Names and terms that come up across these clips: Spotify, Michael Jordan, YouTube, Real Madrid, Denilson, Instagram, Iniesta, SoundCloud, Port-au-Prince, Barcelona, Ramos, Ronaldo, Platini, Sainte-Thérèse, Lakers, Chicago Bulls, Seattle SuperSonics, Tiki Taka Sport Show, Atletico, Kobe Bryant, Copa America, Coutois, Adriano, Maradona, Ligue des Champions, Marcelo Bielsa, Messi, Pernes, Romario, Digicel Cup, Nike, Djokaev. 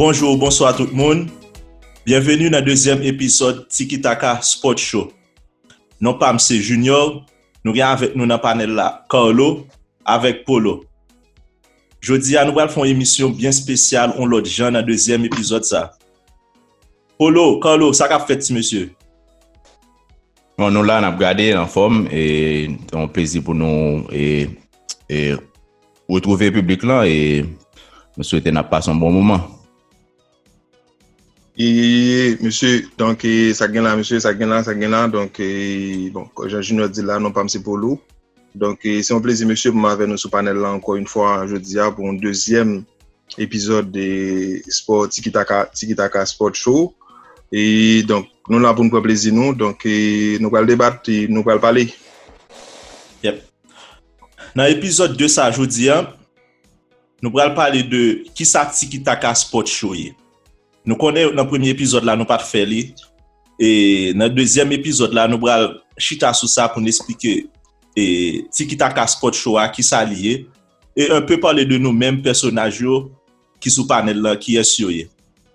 Bonjour, bonsoir à tout le monde. Bienvenue dans le deuxième épisode Tiki Taka Sport Show. Non pas Monsieur Junior, nous avons avec nous dans le panel là, Carlo avec Polo. Jeudi, nous allons faire une émission bien spéciale, on l'autre genre dans le deuxième épisode ça. Polo, Carlo, ça qu'a fait monsieur? Bon, nous là, on a regardé en forme et on plaisir pour nous et retrouver le public là et nous souhaitons nous passer un bon moment. Et monsieur, donc ça gagne là, monsieur, ça gagne là. Donc bon, Jean-Junior dit là, non pas monsieur Polo. Donc c'est un plaisir monsieur pour m'avoir nous sur panel là encore une fois jeudi pour un deuxième épisode de Sport Tiki Taka Sport Show. Et donc nous là pour nous faire plaisir nous, donc nous allons débattre, et nous allons parler. Yep. Dans l'épisode 2 ça jeudi, nous allons parler de qui ça Tiki Taka Sport Show est. Nous connaissons dans le premier épisode là, nous pas fait li. Et dans le deuxième épisode là, nous allons chita sur ça pour nous expliquer et Tiki Taka Sport Show à qui ça lié et un peu parler de nous-mêmes personnages qui sous panel là qui est sur.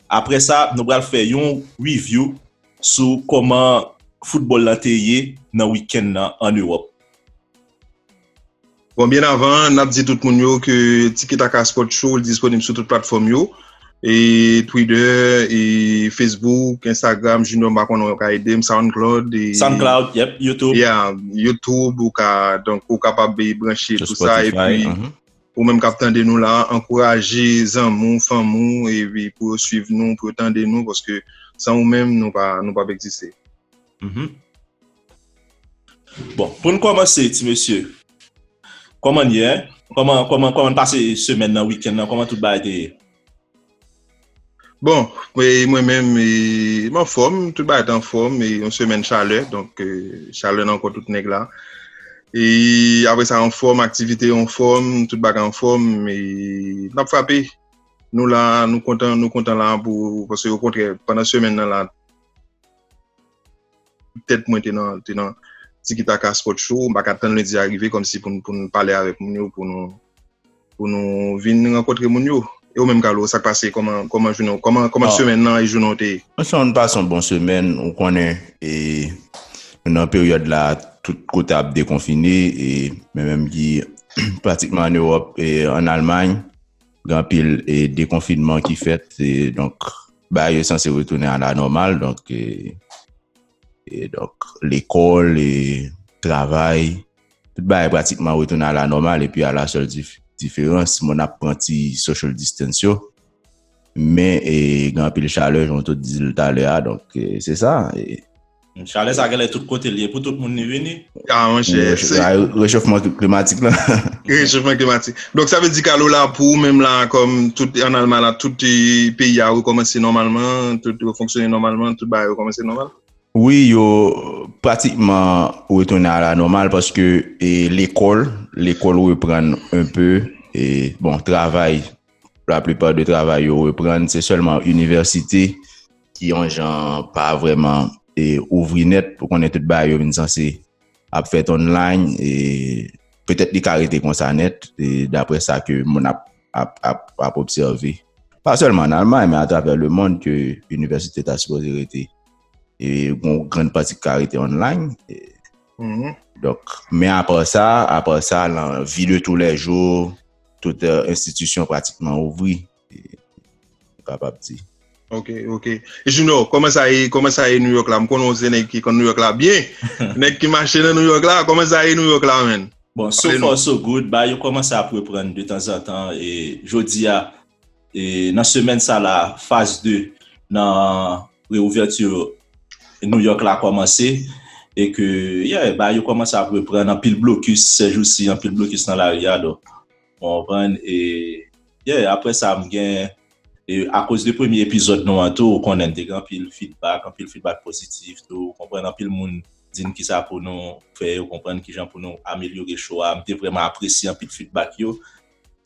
Après ça, nous allons faire un review sur comment football l'intérieur dans week-end en Europe. Bon, bien avant, on a dit tout le monde que Tiki Taka Sport Show est disponible sur toutes les plateformes yo. Et Twitter, et Facebook, Instagram, Junior Macono, SoundCloud, yep, YouTube. Yeah, YouTube, donc vous capable brancher tout Spotify, ça et puis ou même captant de nous là, encourager zanmou, famou et puis pour suivre nous, pour tendre nous parce que sans nous même nous pas exister. Bon, pour nous commencer, monsieur. Comment hier? Comment passer semaine dans week-end? Comment tout va été? Bon, moi-même, en forme, tout le monde est en forme, et on se mène chaleur, donc chaleur encore tout nèg là. Et après ça, en forme, activité en forme, tout le monde en forme, et on a frappé. Nous là, nous contents là, parce que au contraire, pendant cette semaine là, peut-être moi, t'es dans Tiki Taka Sport Show, on va attendre lundi arriver comme si pour nous parler avec nous, pour nous venir rencontrer nous. Et au même galop, ça passait comment semaine là et journée t'es. On passe une bonne semaine, on connaît et dans la période là tout côté a déconfiné et même qui pratiquement en Europe et en Allemagne, grand pile et déconfinement qui fait et donc bah ils sont censés retourner à la normale donc et donc l'école et travail tout bah pratiquement retourner à la normale et puis à la seule différence mon apprenti social distanciation mais et grand pile chaleur j'ont tout dit tout à l'heure donc c'est ça et chaleur ça gèle tout côté lié pour tout le monde venir ah mon cher réchauffement climatique donc ça veut dire qu'à là pour même là comme tout en Allemagne tout pays a recommencé normalement tout fonctionner normalement tout va recommencer normal. Oui, yo pratiquement retourner à la normale parce que l'école reprend un peu et bon travail la plupart du travail reprend c'est seulement université qui ont genre pas vraiment et ouvrir net pour qu'on ait tout bail yo censé à faire online et peut-être les carité comme ça net et d'après ça que mon a observé pas seulement en Allemagne mais à travers le monde que université ta supposé être et une grande partie carité online et donc mais après ça la vie de tous les jours toute institution pratiquement ouvri capable dit OK et Juno comment ça est New York là me connaissez nèg qui New York là bien nèg qui marche dans New York là comment ça est New York là men bon so far so good bah yo commence à reprendre de temps en temps et jodi a et dans semaine ça la phase 2 dans réouverture New York là commencé et que bah yo commence à reprendre en pile blocus ces jours-ci en pile blocus dans la ria donc on prend et après ça me gain et à cause du premier épisode nous en tout qu'on a des grand pile feedback en pile feedback positif tout comprendre en pile monde dit qui ça pour nous faire comprendre qui gens pour nous améliorer show m'était vraiment apprécié en pile feedback yo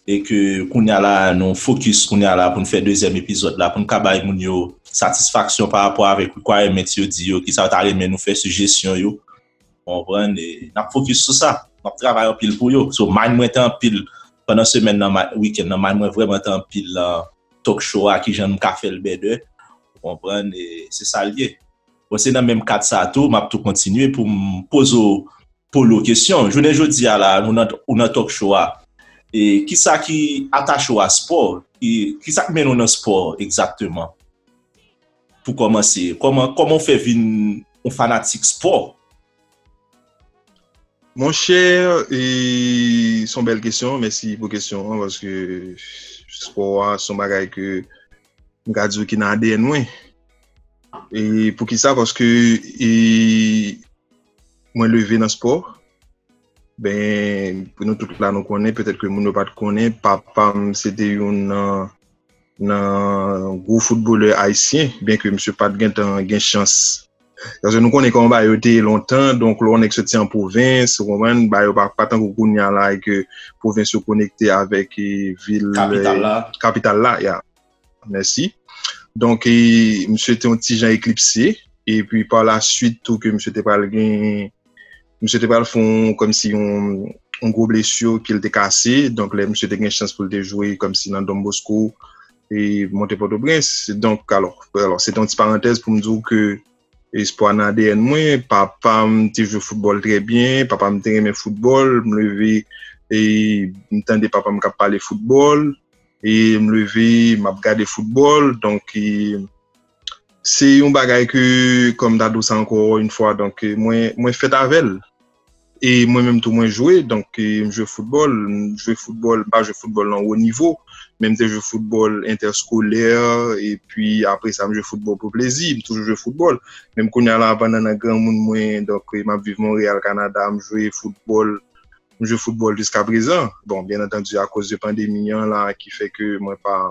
et que qu'on y a là nous focus qu'on y a là pour nous faire deuxième épisode là pour nous cabaye moun yo satisfaction par rapport avec quoi et monsieur dit yo qui ça t'a aimé nous faire suggestion yo on prend et n'a focus sur ça n'a travailler pile pour yo so mind moi temps pile pendant semaine dans week-end dans mind moi vraiment temps pile talk show à qui j'en café le B2, vous comprenez, et c'est ça lié. Bon, c'est dans même cadre ça tout, m'a tout continuer pour me poser pour la question. Je ne jodi à la on a talk show à et qui ça qui attache au sport et qui ça mène au sport exactement. Pour commencer, comment on fait venir un fanatique sport? Mon cher, et son belle question, merci pour question parce que sport son bagage que gardou qui dans ADN moi. Et pour qui ça parce que moi levé dans sport ben pour nous tout là nous connaît peut-être que nous pas connaît papa c'était un gros footballeur haïtien bien que monsieur pas gain chance parce que nous connaît comment ba été longtemps donc là on est sorti en province on ba pas tant qu'on connait là et que province se connecter avec ville capitale là yeah. Merci. Donc monsieur était un petit gens éclipsé et puis par la suite tout que monsieur était pas le fond comme si on gros blessure qu'il était cassé donc là monsieur était une chance pour le jouer comme si dans Don Bosco et monter Port-au-Prince donc alors c'est une petite parenthèse pour me dire que espoir dans ADN moi papa m'était jouer football très bien papa m'était aimer football me lever et m'entendait papa me parler football et me lever m'a regarder football donc c'est un bagage que comme d'ado ça encore une fois donc moi fait avec et moi même tout moi jouer donc je joue football pas je football en haut niveau même je joue football interscolaire et puis après ça je joue football pour plaisir toujours je joue football même qu'on y a là pendant un grand monde moi donc m'a vivre Montréal Canada me jouer football je football jusqu'à présent. Bon, bien entendu, à cause de la pandémie, là, qui fait que moi pas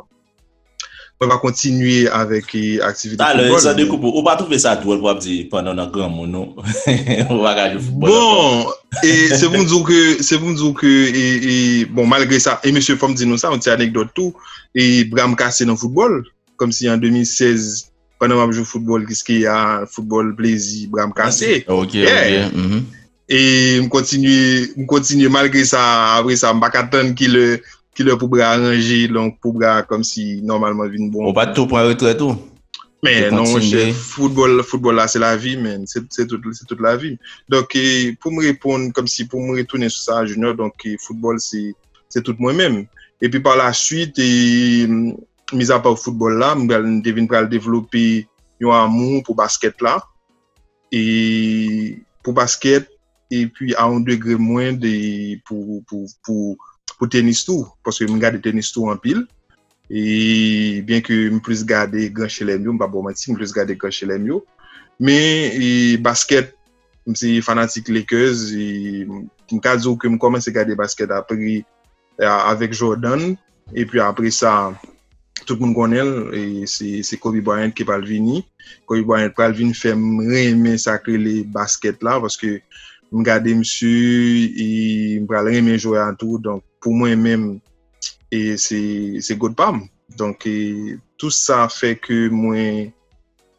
continuer avec l'activité de football. Ça découpe. On va trouver ça drôle, on va dire, pendant un grand moment, on va regarder le football. Bon, et c'est pour nous dire que, et bon, malgré ça, et monsieur Fom dit nous ça, on tient anecdote tout, et Bram cassé dans le football, comme si en 2016, pendant que je joue football, qu'est-ce qu'il y a, football, plaisir, Bram cassé. Ok, yeah. Ok. Mm-hmm. Et me continuer malgré ça après ça me pas attendre qu'il le pour arranger donc pour comme si normalement vinn bon on pas tout prendre retraite tout mais non chef football là c'est la vie man c'est toute la vie donc et, pour me répondre comme si pour me retourner sur ça junior donc et, football c'est tout moi-même et puis par la suite et mis à part football là me devine pas développer un amour pour basket là et pour basket et puis à un degré moins de pour tennis tout parce que me garder tennis tout en pile et bien que me plus garder grand chez les mieux pas bon mentir me plus garder grand chez les mieux mais basket c'est fanatique Lakers et me ca dire que me commencer garder basket après avec Jordan et puis après ça tout le monde connaît et c'est Kobe Bryant qui va venir faire aimer sacrer les basket là parce que me garder monsieur et me parler mes jouer en tout donc pour moi même et c'est good pam donc et, tout ça fait que moi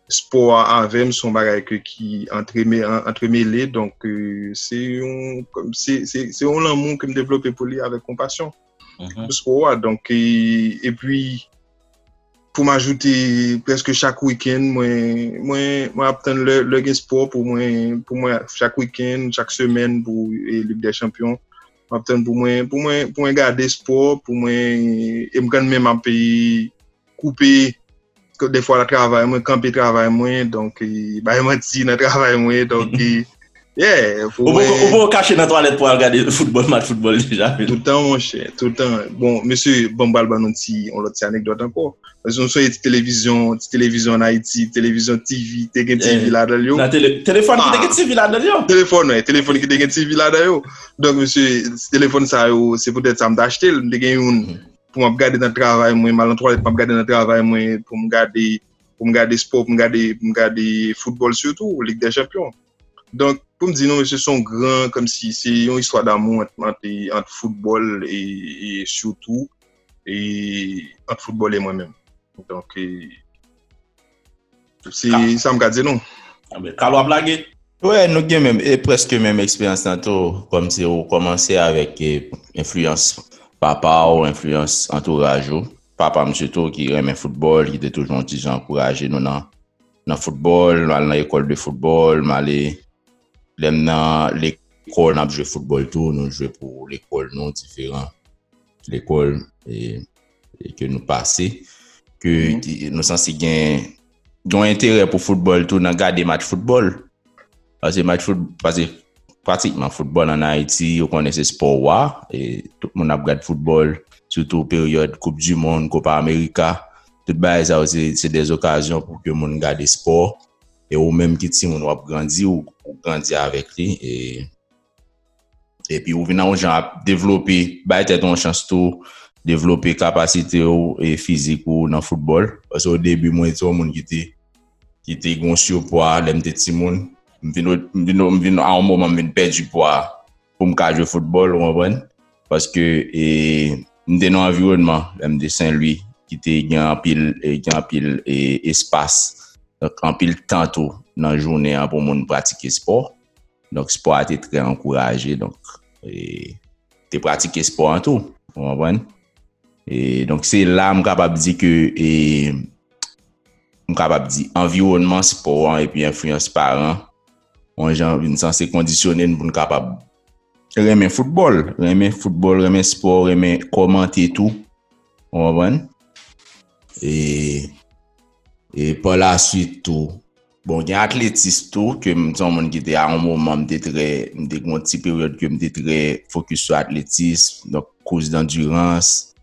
sport avec son bagage qui entremêlé donc c'est un comme c'est un amour que me développer pour lui avec compassion sport donc et puis pour m'ajouter presque chaque week-end moi attendre le sport pour moi chaque week-end chaque semaine pour Ligue des Champions attendre pour moi garder sport pour moi et me quand même en pays couper des fois le travail moi camper travail moi donc bah mentir dans travail moi donc yeah on peut cacher dans toilette pour regarder match football déjà tout le temps mon cher tout le temps bon monsieur Bombal Banonti on l'autre anecdote encore parce qu'on soit télévision en Haïti télévision TV t'es TV là dedans la téléphone qui t'es TV là dedans téléphone qui t'es TV là dedans donc monsieur téléphone ça c'est peut-être ça me d'acheter me gagne pour me regarder dans travail moi mal en toilette pour me regarder dans travail moi pour me garder sport pour me garder football surtout Ligue des Champions donc pour me dire non monsieur sont grands comme si c'est une histoire d'amour entre football et surtout et entre football et moi-même donc c'est ça me garde non mais Carlo blague ouais nous gain même et presque même expérience tantôt comme si on commençait avec influence papa ou influence entourage papa m'suto qui aime le football, qui était toujours disant encourager nous dans le football, dans l'école de football, m'aller l'aime dans l'école, n'a jouer football tout, nous jouer pour l'école non différent. L'école et que nous passer que nous sens gain ont intérêt pour football tout dans garder match football. Parce que pratiquement football en Haïti, on connaît ce sport et tout le monde a regardé football surtout période Coupe du Monde, Copa America. Tout bail ça c'est des occasions pour que monde garde sport et ou même qui ti on va grandir ou grandir avec lui et puis ou venant gens développer bail tête on chance tout développer capacité et physique dans football parce qu'au début moi tout monde qui était grand surpoids l'aime petit monde vinn à un moment vinn perdre du poids pour me jouer football on comprend parce que et dans environnement l'aime de Saint-Louis qui était gain pile et espace donc en pile tantôt dans journée pour monde pratiquer sport donc sport a été très encouragé donc et t'es pratiquer sport en tout on comprend et donc c'est là me capable dire que et on capable dire environnement sport et puis influence parents on gens une censé conditionner pour capable aimer football aimer sport aimer commenter tout on comprend et par la suite tout bon il y a athlétisme tout que son monde qui était à un moment m'était une petite période que m'était très focus sur athlétisme donc course d'endurance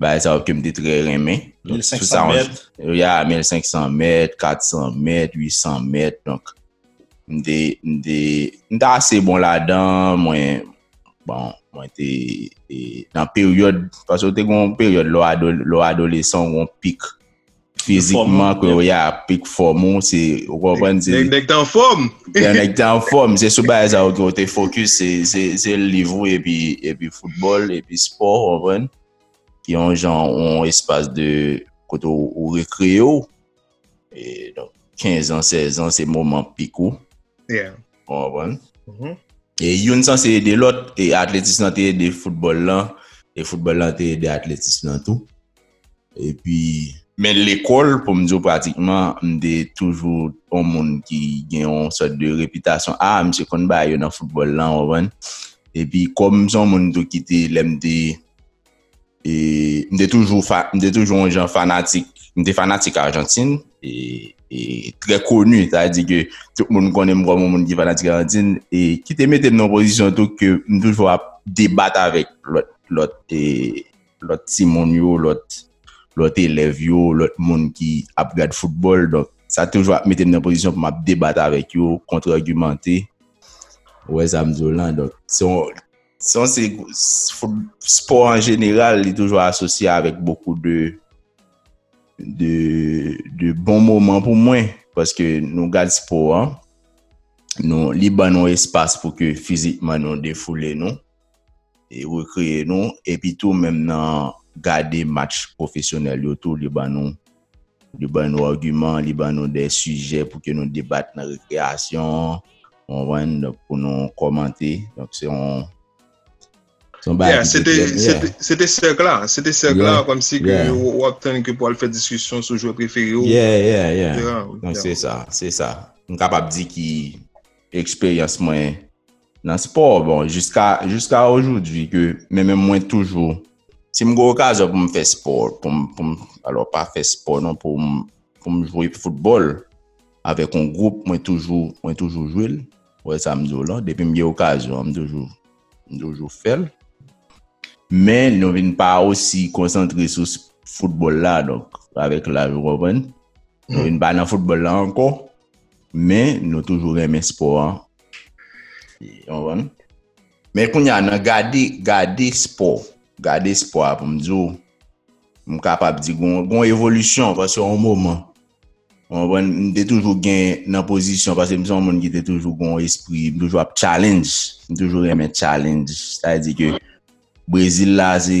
ça que m'était très aimé 1500 mètres il y a 1500 mètres 400 mètres 800 mètres donc m'était assez bon là-dedans moi était dans période parce que t'es une période l'adolescent on pique physiquement que il y a pique forme c'est on comprend c'est en forme c'est sous base à côté focus c'est le niveau et puis football et puis sport on comprend qui ont genre un espace de côté au récréo et donc 15 ans 16 ans c'est moment pico yeah on comprend et une ça c'est de l'autre et athlétisme et de football là et football là et de athlétisme tout et puis mais l'école pour me dire pratiquement m'était toujours un monde qui gagne une sorte de réputation monsieur qu'on baille dans football là on comprend et puis comme son monde qui était l'aime et m'était toujours un genre fanatique argentine et très connu c'est-à-dire que tout le monde connaît moi mon monde qui fanatique argentine et qui te mettait dans position tout que toujours à débattre avec l'autre Simonio l'autre élève yo l'autre monde qui a regarde football donc ça toujours à mettre dans position pour m'a débattre avec yo contre-argumenter ouais ça me violent donc c'est sport en général il toujours associé avec beaucoup de bons moments pour moi parce que nous garde sport hein? Nous libérons espace pour que physiquement nous défouler nous et recréer nous et puis tout même dans garder match professionnel autour libérons arguments libérons des sujets pour que nous débattent dans récréation on va pour nous commenter donc c'est on yeah, c'était cercle là yeah. Comme si que on attend que pour faire discussion sur joueur préféré yeah. Donc c'est ça on capable dire qui expérience moins dans sport bon jusqu'à aujourd'hui que même moins toujours si me go occasion pour me faire sport pour alors pas faire sport non pour jouer football avec un groupe moi toujours jouer ouais ça me dit là depuis me occasion toujours faire mais nous venons pas aussi concentré sur ce football là donc avec la Europe nous venons pas dans football là encore mais nous toujours aimer sport hein? Mais qu'on y a garder sport pour me dire on capable dire gon évolution parce qu'au moment on était toujours gain dans position parce que nous sommes monde qui était toujours gon esprit toujours challenge aimer challenge ça veut dire que Brésil là c'est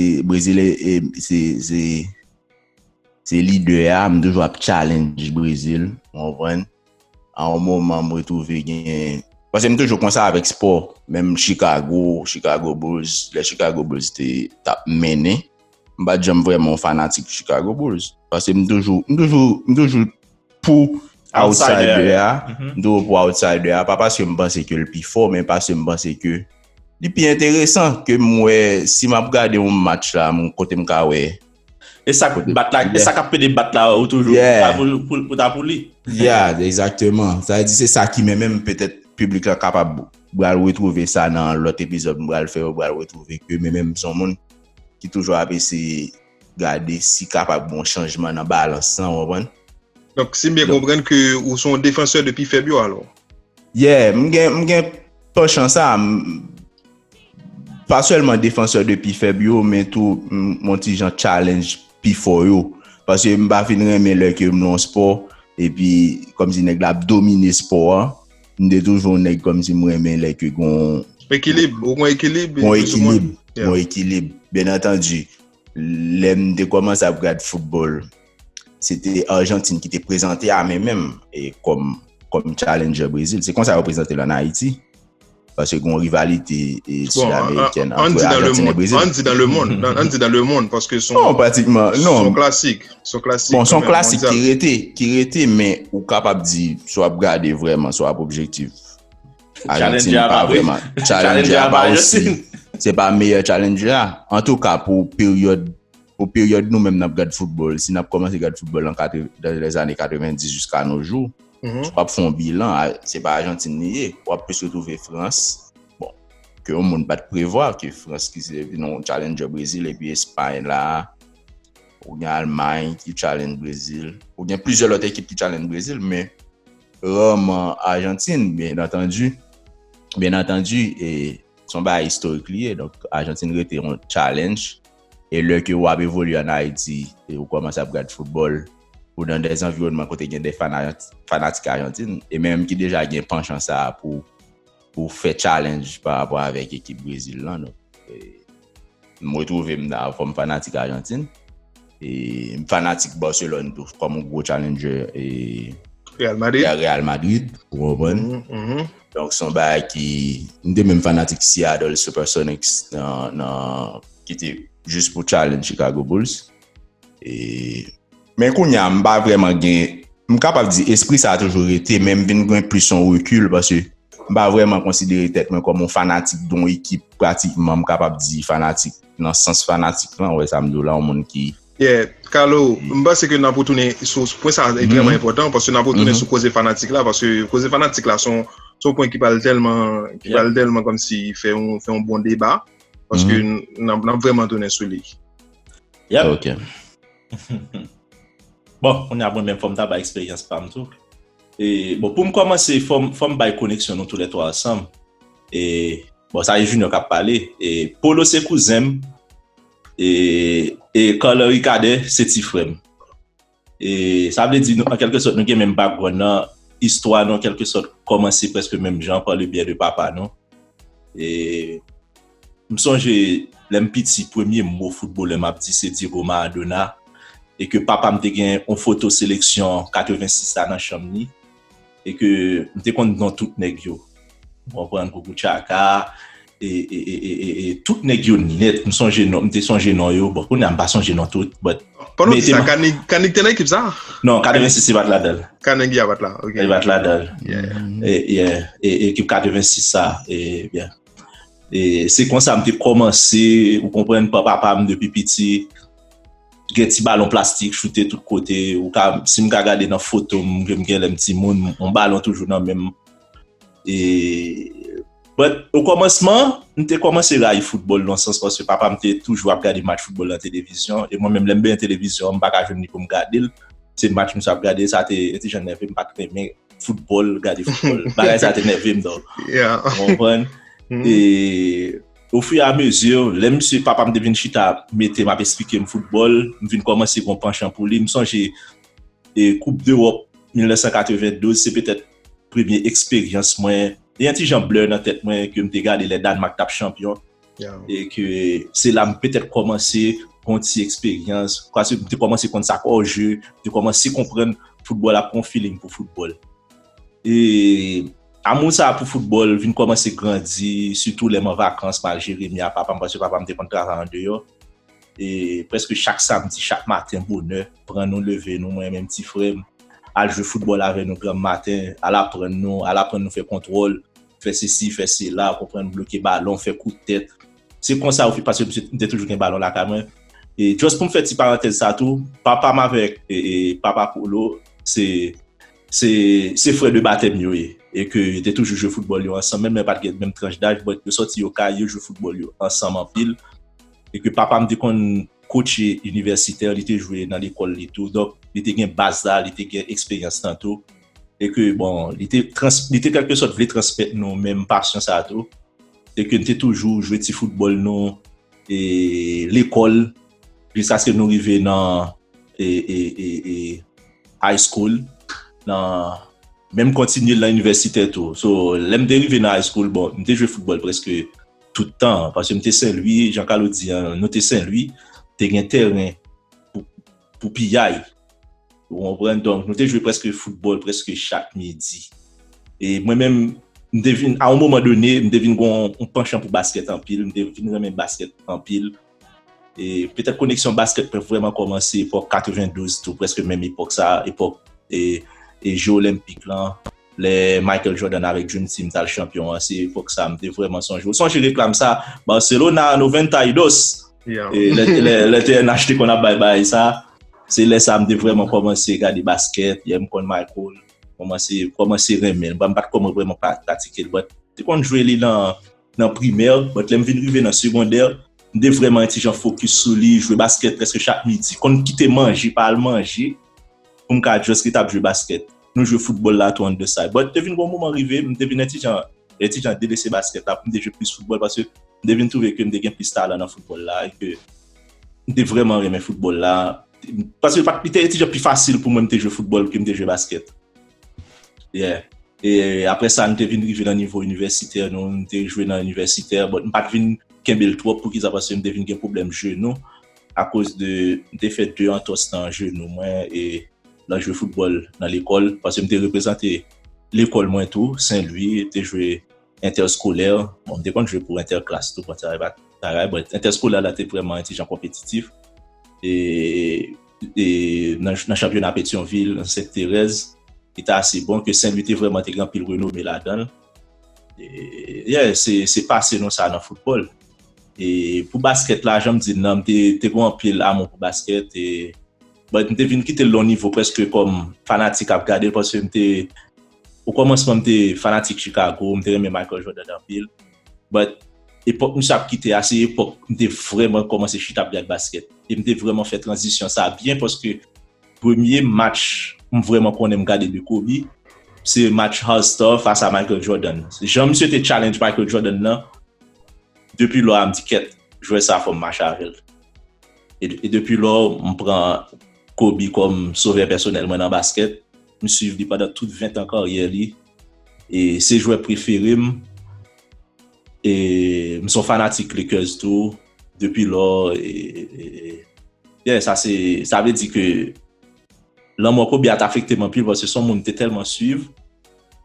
leader là me toujours challenge Brésil on comprend à un moment me retrouver gain parce que me toujours comme ça avec sport même Chicago Bulls les Chicago Bulls étaient mené bah j'aime vraiment fanatique Chicago Bulls parce que toujours pour outsider là, pour outsider là, pas parce que me pense que le plus fort, mais parce que me pense que le plus intéressant que moi si m'a regarder un match là, mon côté me ka ouais. Et ça coûte battre, ça capte des battre là toujours pour lui. Yeah, exactement. Ça veut dire c'est ça qui met même peut-être public là capable va retrouver ça dans l'autre épisode, va le faire, va retrouver que même son monde qui toujours a essayé garder si capable bon changement dans balance, on comprend. Donc si bien comprendre que ou sont défenseurs depuis Fabio alors. Yeah, m'gain pas chance ça, pas seulement défenseur depuis Fabio mais tout mon petit genre challenge before yo parce que m'pa finir mais le que mon sport et puis comme si nèg l'a dominer sport, m'de toujours nèg comme si moi mais le que gon équilibre, au moins équilibre, bon équilibre. Bien entendu, l'aime de commencer à regarder football. C'était Argentine qui était présentée à moi-même et comme challenger Brésil. C'est comme ça représenté en Haïti parce que une rivalité sud-américaine entre Argentine et Brésil. On dit dans le monde parce que son classique. Bon, son classique qui était mais ou capable dire soit regarder vraiment, soit objectif. Argentine pas vraiment. Challenger pas aussi. C'est pas meilleur challenger en tout cas pour période nous même n'a regarde football si n'a commencé regarder football dans les années 90 jusqu'à nos jours on pas font bilan c'est pas Argentine nié on peut se retrouver France bon que on monde pas prévoir que France qui c'est non challenger Brésil et puis Espagne là ou bien Allemagne qui challenge Brésil ou bien plusieurs autres équipes qui challenge Brésil mais Rome Argentine bien entendu et son bas historique donc Argentine était un challenge et le que vous avez évolué en Haïti et vous commencez à regarder football ou dans des environnements côté gain des fanatiques argentines et même qui déjà gain penchant ça pour faire challenge par rapport avec équipe Brésil là donc me retrouver dans forme fanatique argentine et fanatique Barcelone comme un gros challenger et Real Madrid pour bon donc son bail qui était même fanatique Seattle SuperSonics dans qui était juste pour challenge Chicago Bulls et mais qu'on y a pas vraiment gain capable dire esprit ça a toujours été même vinn plus son recul parce que pas vraiment considérer tête comme un fanatique dont équipe pratiquement capable dire fanatique dans sens fanatique là ouais ça me dit là un monde qui Carlo, je pense que nous tourner sur ce point, ça est vraiment important parce que nous tourner sur cause fanatique là parce que cause fanatique là son point qui parle tellement comme si fait un bon débat parce que nous vraiment tourner sur lui. Yep. OK. Bon, on a même forme d'aba expérience par tout. Et bon pour me commencer forme by connexion nous tous les trois ensemble et bon ça Junior qui a parlé et Polo c'est cousin et quand le Ricardet c'est petit frère et ça veut dire en quelque sorte nous même background histoire non quelque sorte commencer presque même genre par le biais de papa non et me songe l'aime petit premier mot football m'a dit c'est Diego Maradona et que papa m'était gain en photo sélection 86 là dans chambre et que m'était compte dans tout nèg yo on prendre Koku Chaka et tout nèg yo net me songe non m'était songe non yo bon on n'a pas songe non tout mais ça canik t'en équipe ça non 86 c'est bat la dalle canik ya bat là OK il bat la dalle et équipe 86 ça et bien et c'est comme ça m'était commencé vous comprenez papa me depuis petit get petit ballon plastique shooter tout côté ou si me regarder dans photo me gère les petits monde on ballon toujours dans même et au commencement m'était commencé rail football dans sens parce que papa m'était toujours à regarder match football la télévision et moi même l'aime bien télévision m'pas ka joindre pour me regarder c'est match me ça regarder ça était j'en nerveux m'pas aimer football regarder football bagage ça était nerveux donc on comprend. Et au fur et à mesure, les monsieur papa me devine chita, mettait m'a expliquer le football, me vinn commencer qu'on penchant pour lui, me songer et Coupe d'Europe 1992, c'est peut-être première expérience moi, et un petit Jean bleu dans tête moi que me regarder les Danemark tap champion. Et que c'est là peut-être commencer une petite expérience, parce que commencer contre ça au jeu, de commencer comprendre football à prendre feeling pour football. Et amour ça pour football vinn commencer grandir surtout les vacances par Jérémy à papa parce que papa me dépend travailler en dehors et presque chaque samedi, chaque matin, bonheur, prend nous lever, nous, moi-même, petit frère, à jouer football avec nous, grand matin, à l'apprendre nous faire contrôle, faire ceci, faire cela, comprendre, bloquer ballon, faire coup de tête. C'est comme ça, parce que j'ai toujours un ballon là, quand même. Et juste pour me faire une petite parenthèse, ça tout, papa m'avec et papa Polo, c'est frère de baptême, et que j'étais toujours joué football ensemble, même pas de même tranche d'âge, je sorti au cas, je joue football ensemble en pile, et que papa me dit qu'on coach universitaire, il était joué dans l'école et tout, donc il était gain base là, il était gain expérience tantôt, et que bon, il était quelque sorte voulait transmettre nos mêmes passions ça tout, et que était toujours joué petit football non et l'école jusqu'à ce que nous arrivions dans et high school, dans même continuer dans l'université tout. So, l'aime dériver dans high school, bon, m'était joué football presque tout le temps parce que m'était Saint-Louis, Jean Carlo dit, nous était Saint-Louis, t'es un terrain pour piaille. On prend donc nous était joué presque football presque chaque midi. Et moi-même devine à un moment donné, devine qu'on penchant pour basket en pile, devine même basket en pile. Et peut-être connexion basket peut vraiment commencer pour 92 tout presque même époque ça, époque et jeux olympiques là, les Michael Jordan avec Dream Team tal champion, c'est époque ça, m'était vraiment son jeu. Sans je réclame ça, Barcelona 92. Yeah. Et les TNHT qu'on a bye ça, c'est là ça m'était vraiment commencer regarder basket, j'aime qu'on Michael, commencer remettre, pas comment vraiment pratiquer le but. Tu qu'on jouer là dans primaire, but l'aime venir arriver dans secondaire. M'était vraiment intelligent focus sur lui, jouer basket presque chaque midi. Quand quitter manger, pas le manger, pour me cadre juste qui tape jouer basket. Nous jouer football là tout en de ça. But devine bon moment arrivé, me devine intelligent délaisser basket là, me jouer plus football parce que devine trouver que me gain plus talent dans football là et que m'était vraiment aimer football là parce que c'était déjà plus facile pour moi de jouer football que de jouer basket. Yeah. Et après ça, m'était venu arriver dans niveau universitaire, nous m'était jouer dans universitaire, but pas devine Kembel 3 pour qu'ils avancent, me devine qu'il y a un problème genou à cause de défaite de entorse dans genou moi et là je joue football dans l'école parce que me représenté l'école moi tout Saint-Louis, j'ai joué interscolaire, bon me compte jouer pour interclasse tout pour t'arriver interscolaire là t'es vraiment intelligent compétitif et dans championnat Pétionville en Sainte-Thérèse, était assez bon que Saint-Louis était vraiment grand pile renommé là-dedans. Et yeah, c'est passé non ça dans football. Et pour basket là, j'aime dire non, t'es bon pile à mon pour basket et bah t'es venu quitter le niveau presque comme fanatique à regarder parce que t'es au commencement t'es fanatique Chicago, t'es même Michael Jordan en pile. Bah époque nous ça quitter assez époque t'es vraiment commencé à regarder basket. Et t'es vraiment fait transition ça bien parce que premier match vraiment qu'on aime regarder de Kobe, c'est match Houston face à Michael Jordan. J'aime c'était challenge Michael Jordan là. Depuis là, je me dis que jouer ça comme match à elle. Et depuis là, je prends Kobe comme sauveur personnel dans le basket. Je me suis pendant toutes 20 ans de carrière. Et c'est joueur préféré. Et je suis fanatique Lakers tout. Depuis là, et ça veut dire que l'amour Kobe a affecté mon pile parce que son monde était tellement suivi.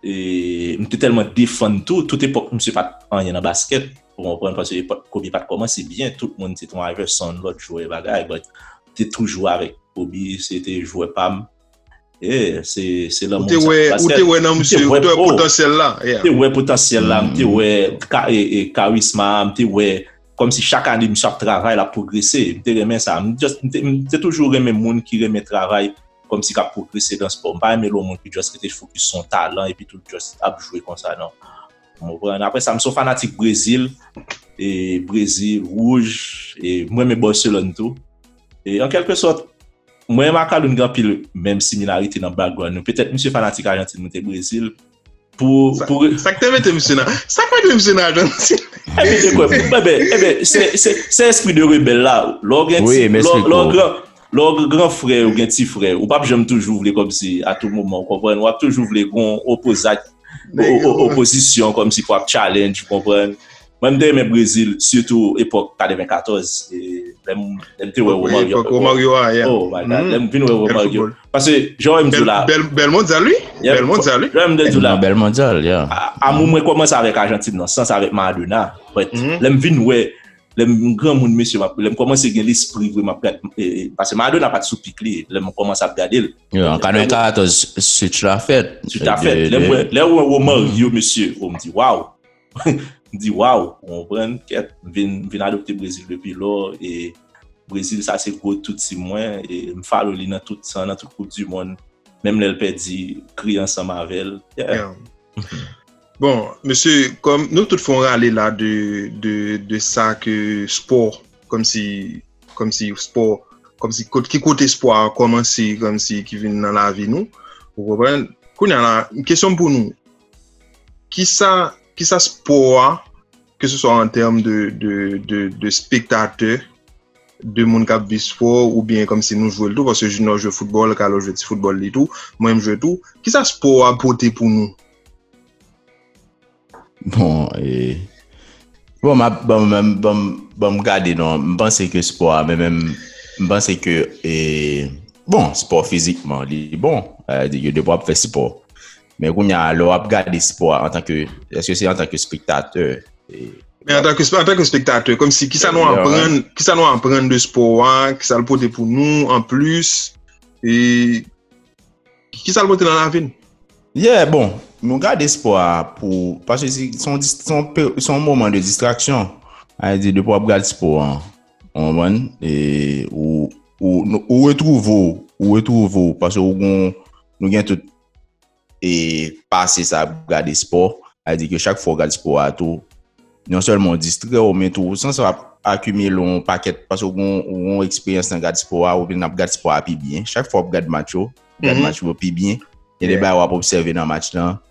Et je suis tellement défendu tout. Toute époque, je ne suis pas en dans le basket. Pour comprendre parce que Kobe pas commencé bien, tout le monde c'est ton arrivé son l'autre joueur bagaille, mais t'es toujours avec Kobe, c'était joueur Pam et c'est là mon ça parce que t'es ouais potentiel là, t'es ouais potentiel là, t'es ouais et charisme, t'es ouais comme si chaque année me chaque travail a progressé, t'es remet ça juste c'est toujours remet monde qui remet travail comme si qu'a progressé dans sport, pas mais le monde qui juste était focus son talent et puis tout juste a jouer comme ça non. Après ça, je suis fanatique Brésil et Brésil rouge et moi-même Barcelone tout et en quelque sorte moi et Michael une grande pile même similarité dans le background. Peut-être monsieur fanatique Argentine monter Brésil pour ça que t'avais monsieur là ça fait monsieur là Argentine c'est esprit de rebelle là leur grand frère ou grand petit frère ou pas j'aime toujours vouloir comme si à tout moment comprendre ou toujours vouloir qu'on oppose opposition comme si quoi challenge tu comprends même dès le Brésil surtout époque 94 Romario oh my god Romario parce que j'aime tout là bel mondial lui bel mondial lui j'aime tout là bel mondial yeah à moi commence avec Argentine non sans avec Maradona mais l'aime vinn ouais le grand monde, monsieur, je commence à gagner l'esprit, parce que Maradona n'a pas de sous-pique, je commence à regarder. En 94, c'est tout à fait. Tout à fait. Là où on m'a monsieur, on me dit, waouh! On dit, waouh! On prend quête, vient adopter le Brésil depuis là, et le Brésil, ça c'est gros tout 6 mois, et me fait le dans tout ça, dans toute Coupe du Monde. Même le perdit, crie ensemble avec elle. Yeah. Bon, monsieur, comme nous tous font râler là de ça que sport, comme si sport, comme si qui côté espoir, comme si qui vient dans la vie nous. Vous comprenez? Qu'on a une question pour nous. Qui ça sport, que ce soit en termes de spectateurs, de monde qui vit sport ou bien comme si nous jouons le tout, parce que je joue football, car je joue football et tout, moi-même je joue tout. Qui ça sport apporter pour nous? Bon, bon, regardez, non, je pense que sport, mais même, je pense que, bon, sport physiquement, bon, il doit faire sport. Mais quand il y a regardé sport en tant que, est-ce que c'est en tant que spectateur? Mais en tant que spectateur, comme si, qui ça nous apprend de sport, hein, qui ça le porte pour nous, en plus, et qui ça le porte dans la vie? Yeah, bon. Nous gardons espoir pour parce que son moment de distraction à dire de pouvoir regarder sport on et ou retrouve parce que nous gain tout et passer ça regarder sport à dire que chaque fois regarder sport à tout non seulement distraire mais tout sans ça accumuler un paquet parce que on expérience dans regarder sport ou bien regarder sport puis bien chaque fois regarder match puis bien il y a des bails à observer dans match là.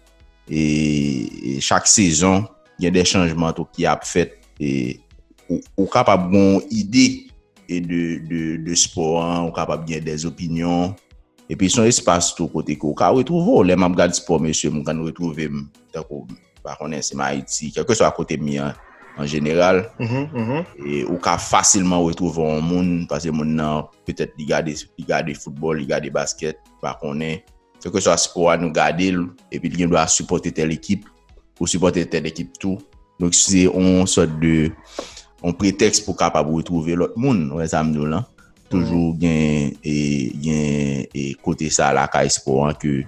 Et chaque saison, il y a des changements qui a fait et au capable bon idée et de sport, hein, au capable bien des opinions et puis son espace tout côté qu'on peut retrouver les membres du sport monsieur, on peut retrouver par contre c'est Haïti, quel que soit côté mi en général et on peut facilement retrouver un monde parce que monde peut-être il garde football, il garde basket, par contre que soit sport nous garder et puis il doit supporter telle équipe ou supporter telle équipe tout donc c'est on sorte de on prétexte pour capable retrouver l'autre monde ouais ça me là toujours gain et côté ça la caille sport que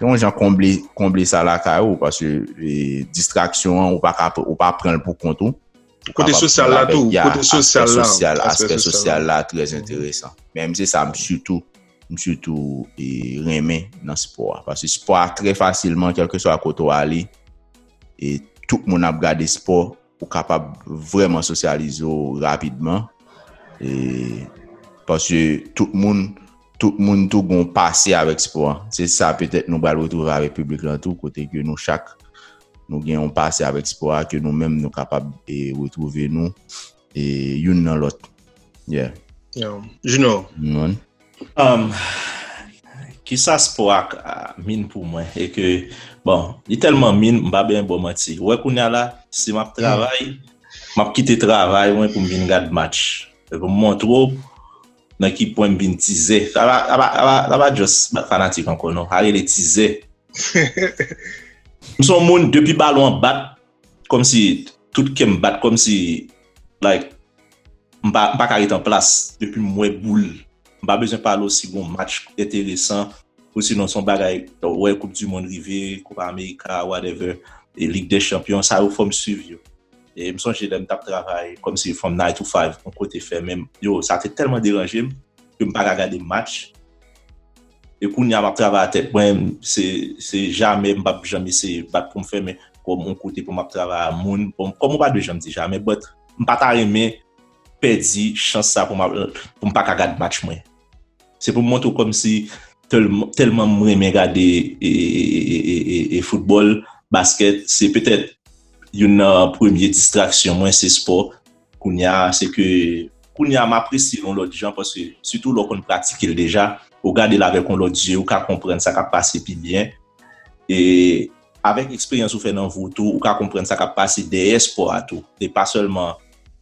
on gens combler ça la caille parce que distraction on pas prendre pour compte côté social là tout côté social là très intéressant même si ça me surtout et remet dans sport parce que sport très facilement quel que soit côté aller et tout le monde a regardé sport pour capable vraiment socialiser rapidement et parce que tout le monde tout bon passé avec sport c'est ça peut-être nous va retrouver avec public là tout côté que nous chaque nous gagnons passé avec sport que nous-mêmes nous capable et retrouver nous et une dans l'autre yeah Juno qui ça sport mine pour moi et que bon il tellement mine pas bien bon menti ouais qu'on a là si m'a travail m'a quitté travail ouais pour venir regarder match pour montrer dans qui point me teaser là juste fanatique encore non aller les teaser son monde depuis ballon en bat comme si tout qui me bat comme si like pas carré en place depuis moi boule pas besoin de parler aussi bon match intéressant ou sinon son bagage ouais Coupe du Monde rivé Copa America whatever et Ligue des Champions ça forme suivre et me songe d'aime tap travail comme si from 9 to 5 on côté fait même yo ça t'est tellement dérangé que me pas regarder match et qu'on y a m'a travailler tête moi c'est jamais c'est pas pour me faire mais comme on côté pour m'a travailler monde comme on pas de jamais dit jamais bot me pas ta aimer perdi chance ça pour pas regarder match moi. C'est pour montrer comme si tellement m'aime regarder et football, basket, c'est peut-être une première distraction moi c'est sport qu'on y a m'apprécier l'autre gens parce que surtout lorsqu'on pratique déjà, regarder là avec l'autre Dieu, ou qu'à comprendre ça qu'a passé puis bien et avec expérience ou fait dans vous tout, ou qu'à comprendre ça qu'a passé des sports à tout, et pas seulement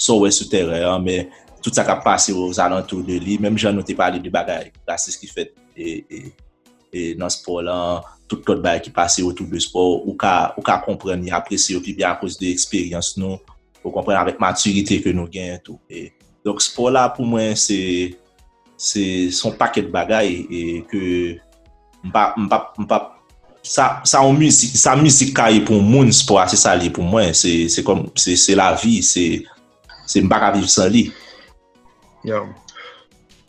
ouais sur terrain mais tout ça qui a passé aux alentours de lui même j'en n'était pas allé de bagaille c'est ce qui fait et dans sport là toute l'autre bagaille qui passait autour de sport ou qu'a comprendre et apprécier puis bien à cause de l'expérience nous Vous comprenez avec maturité que nous gagnons tout. Et donc sport là pour moi c'est son paquet de bagages et que ça en musique, sa musique caille pour mon sport, c'est ça pour moi, c'est comme c'est la vie, c'est m'pas vivre sans lui. Yeah.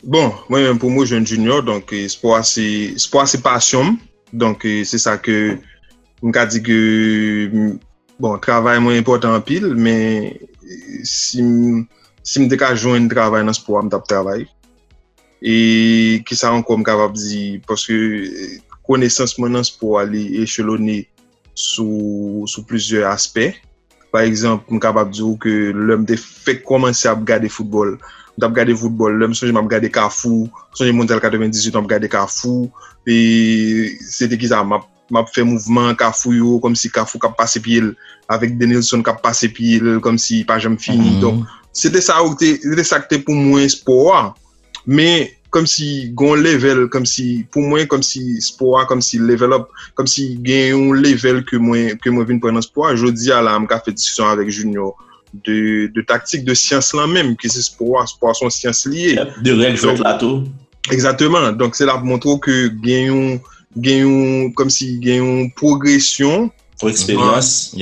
Bon, moi-même pour moi jeune junior donc sport c'est passion. Donc c'est ça que on qu'a dit que bon, travail moins important en pile, mais si me déca joindre travail dans sport, me t'a travail. Et qui ça encore capable dire parce que connaissance maintenant pour aller échelonner sous plusieurs aspects. Par exemple, on capable dire que l'homme te fait commencer à regarder football. On regarder football, l'homme songe m'a regarder Carrefour, songe mondial 98 on regarder Carrefour et c'était qui ça m'a fait mouvement Carrefour comme si Carrefour cap passer pile avec Denilson cap passer pile comme si pas jamais fini. Donc c'était ça que pour moi sport mais comme si gon level comme si pour moi comme si sport comme si level up comme si gagne un level que moi vienne prendre sport aujourd'hui là on fait discussion avec Junior de tactique de science là même que c'est sport son science liée de règles là tout exactement donc c'est là pour montrer que gagne comme si gagne progression expérience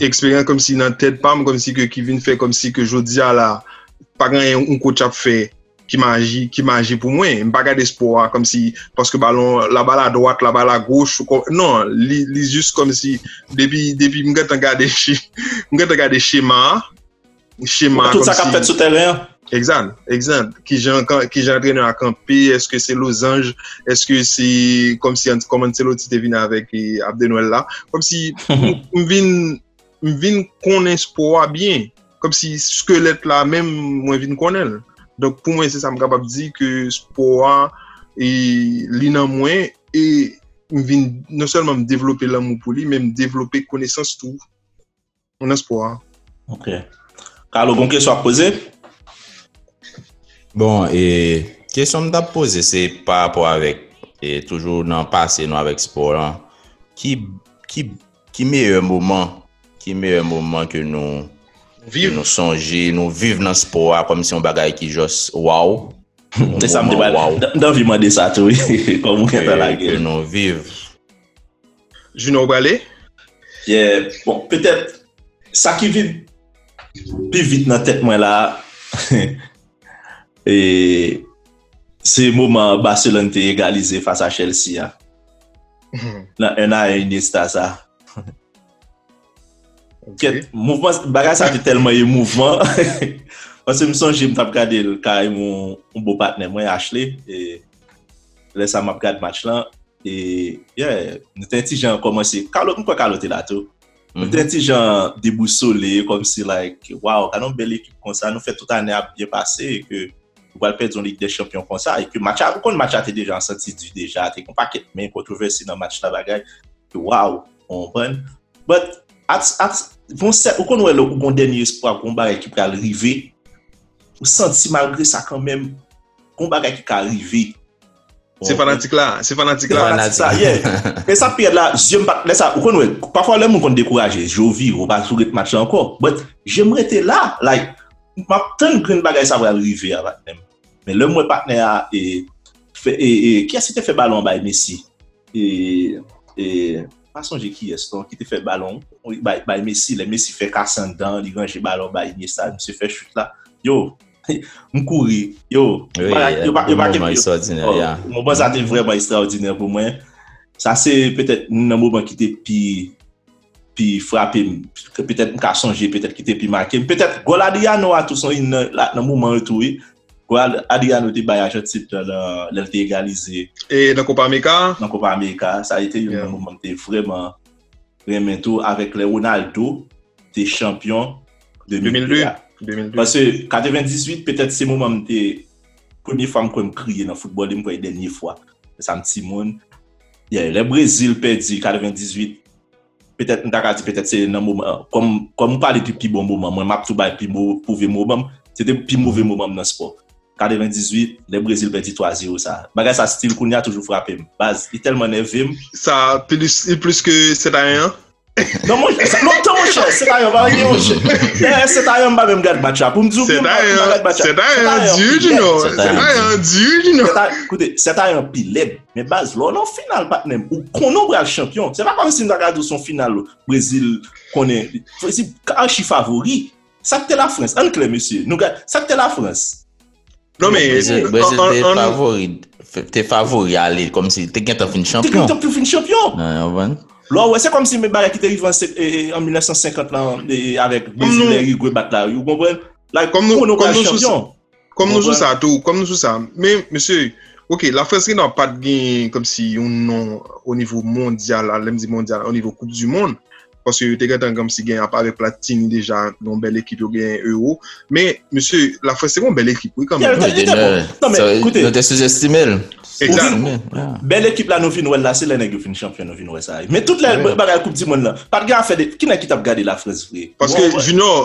expérience comme si dans tête pas comme si que Kevin fait comme si que aujourd'hui là pas grand un coach a fait qui magie pour moi me pas garder espoir comme si parce que ballon la balle à droite la balle à gauche non li juste comme si depuis me garder schéma tout ça qu'a fait sur terrain exact qui j'ai entraîné à camper est-ce que c'est losange est-ce que c'est comme si comment c'est l'autre devine avec Abdenoël là comme si me vinn connaît espoir bien comme si squelette là même moi vinn connaît. Donc pour moi c'est ça me capable dire que sport et l'inan moins et non seulement me développer l'amour pour lui mais me développer connaissance tout on a sport. OK. Carlo, bonne question à poser. Bon et question me t'a poser c'est par rapport avec et toujours dans passé nous avec sport hein, qui meilleur moment que nous vivre nous songer nous vivre dans sport comme si on bagaille qui juste waouh c'est ça me dans vivement de ça tout comme on est dans la guerre nous vivre Juno Balé yeah bon peut-être ça qui vient plus vite dans tête moi là et c'est moment Barcelone t'est égalisé face à Chelsea là Iniesta ça. Okay. Mouvement bagage ça tellement émouvant parce que me songe me t'a regarder le carré mon beau partenaire moi Ashley et là ça m'a regarder match là et yeah nous petit gens commencé Carlo pourquoi Carlo t'es là tout nous petit gens déboussolé comme si like wow quand une belle équipe comme ça nous fait toute année à bien passer et que on va perdre en Ligue des Champions comme ça et que match à t'es déjà senti déjà t'es qu'on paquet mais controversé dans match là bagage wow on prend but ou qu'on ouais le dernier espoir combat qui peut arriver ou senti malgré ça quand même combat qui peut arriver c'est fanatique là ça yeah et ça perd là je me laisse ça ou qu'on ouais parfois les gens qu'on décourager Jovi ou pas sur le match encore mais j'aimerais être là like m'attend grande bagaille ça va arriver avec même mais le moi partenaire et qui a c'était fait ballon by Messi et pas songer qui est donc qui te fait ballon by Messi les Messi fait cassant dans il range ballon by Iniesta monsieur fait chute là yo me courir yo pas mon boss a vraiment extraordinaire pour moi ça c'est peut-être un moment qui était puis frappé peut-être qu'a changé peut-être qui était puis marqué peut-être goal Adriano a tout son là dans moment retouré goal Adriano te bail Argentine dans l'était égalisé et dans Copa America ça a été un moment vraiment vraiment tout avec les Ronaldo des champions 2002 parce que 98 peut-être c'est moment de première fois que me crier dans football de moi dernière fois ça me petit monde le Brésil perdu 98 peut-être c'est un moment comme parler du plus bon moment moi m'a tout bail plus mauvais moment c'était plus mauvais moment dans sport 98 le Brésil perdit 3-0 ça bagage ça style qu'on a toujours frappé base il tellement nerveux ça plus que cette année Non, mon cher, c'est d'ailleurs, on va rien, mon cher. C'est d'ailleurs, on va même garder le match. Pour me dire, c'est d'ailleurs, Dieu, écoutez, c'est d'ailleurs, pile. Mais base, là, non, final, pas même. Ou qu'on ouvre le champion. C'est pas comme si on regarde son final, Brésil, qu'on est. C'est un chiffre favori. Ça, c'est la France. En clair, monsieur. Ça, c'est la France. Non, mais. Brésil, t'es favori. T'es favori, allez, comme si t'es qu'un fin champion. T'es qu'un fin champion. Non, bon. Là, ouais, c'est comme si mes barres qui t'arrivent en 1950 là, avec Brésil, Uruguay, Bataille, vous comprenez? Là, comme nous champions. Comme nous jouons ça, tout, comme nous jouons ça. Mais, monsieur, ok, la France n'a pas de gain comme si on non au niveau mondial, à l'MD mondial, au niveau Coupe du Monde, parce que t'es content comme si gain à part avec Platini déjà, donc belle équipe, il y a un euro. Mais, monsieur, la France c'est une belle équipe, oui, quand même. Non, mais écoutez. Nous te sous-estimons. Exactement. Belle équipe là, nous finissons là, c'est l'année que nous finissons champion, nous finissons ça. Mais toutes les barres Coupe du Monde là, pas de gars fait qui n'a quitté à regarder la France, oui. Parce que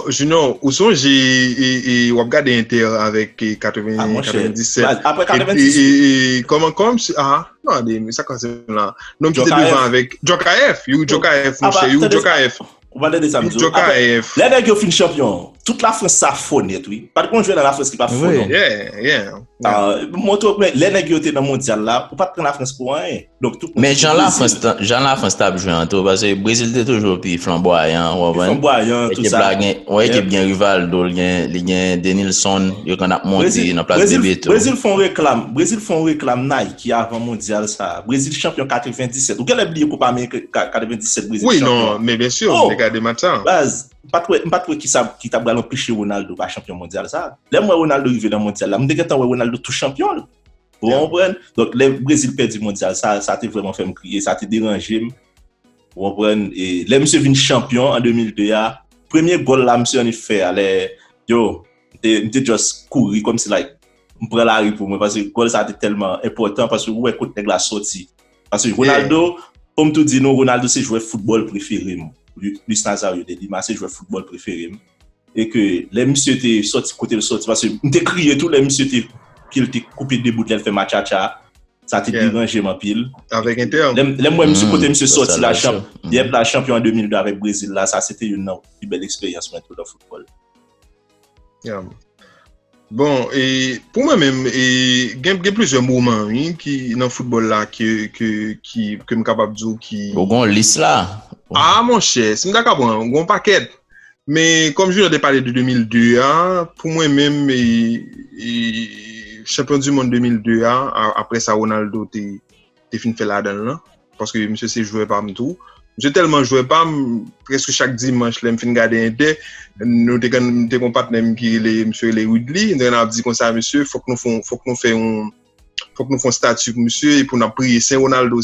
Juno, où sont j'ai regardé Inter avec 97. Après 97. Et comment ah non, mais ça quand c'est là. Donc tu es devant avec Djokaev, monsieur Djokaev. On va donner ça monsieur Djokaev. L'année que nous finissons champion. Toute la France ça fonnette, oui. Par contre, je vais dans la France qui pas fonnette. Moi, les négociations dans le mondial là, on pas prendre la France pour rien. Donc tout. Mais Jean la France t'a joué en tout parce que le Brésil était toujours puis flamboyant, tout ça. Ouais, qui bien rival, il y a Denilson, il qu'on a monté dans place de béto. Brésil font réclame Nike avant mondial ça. Brésil champion 97. Ou quel est le Copa America 97 Brésil champion. Oui, non, mais bien sûr, regardez maintenant. Base. Pas trop qui t'a ballon plus chez Ronaldo pas champion mondial ça. Les moi Ronaldo il veut dans mondial là, me dégatant Ronaldo tout champion. Vous comprenez? Donc le Brésil perd du mondial ça t'a vraiment fait me crier, ça t'a dérangé. Vous comprenez? Et les monsieur vinn champion en 2002 là, premier goal là monsieur en fait aller yo, était juste courir comme si like me prend la rue pour moi parce que goal ça était tellement important parce que ouais côté nèg la sortie. Parce que Ronaldo comme tout dit non Ronaldo c'est joueur football préféré. Luis Nazario de Lima, c'est joueur football préféré. Et que les messieurs étaient sortis côté de sortie parce que m'était crié tout les messieurs étaient qu'il était coupé de bout de fait machacha. Ça t'est dérangé ma pile. Avec Inter. Les moi monsieur côté monsieur sorti la champion. Yep, la champion en 2002 avec Brésil là, ça c'était une belle expérience pour le football. Yeah. Bon, et pour moi même il y a plusieurs moments qui dans football là que me capable de dire qui bon liste là. Ah mon cher, c'est d'accord bon, on paquet. Mais comme je l'ai parlé de 2002 hein, pour moi même champion du monde 2002 hein, après ça Ronaldo t'es fini fait là-dedans là parce que monsieur c'est joué parmi tout. J'ai tellement joué pas presque chaque dimanche là me fin garder Inter nous t'es compartner qui les monsieur les Woodley on a dit comme ça monsieur faut que nous fassions statut monsieur et pour nous prier c'est Ronaldo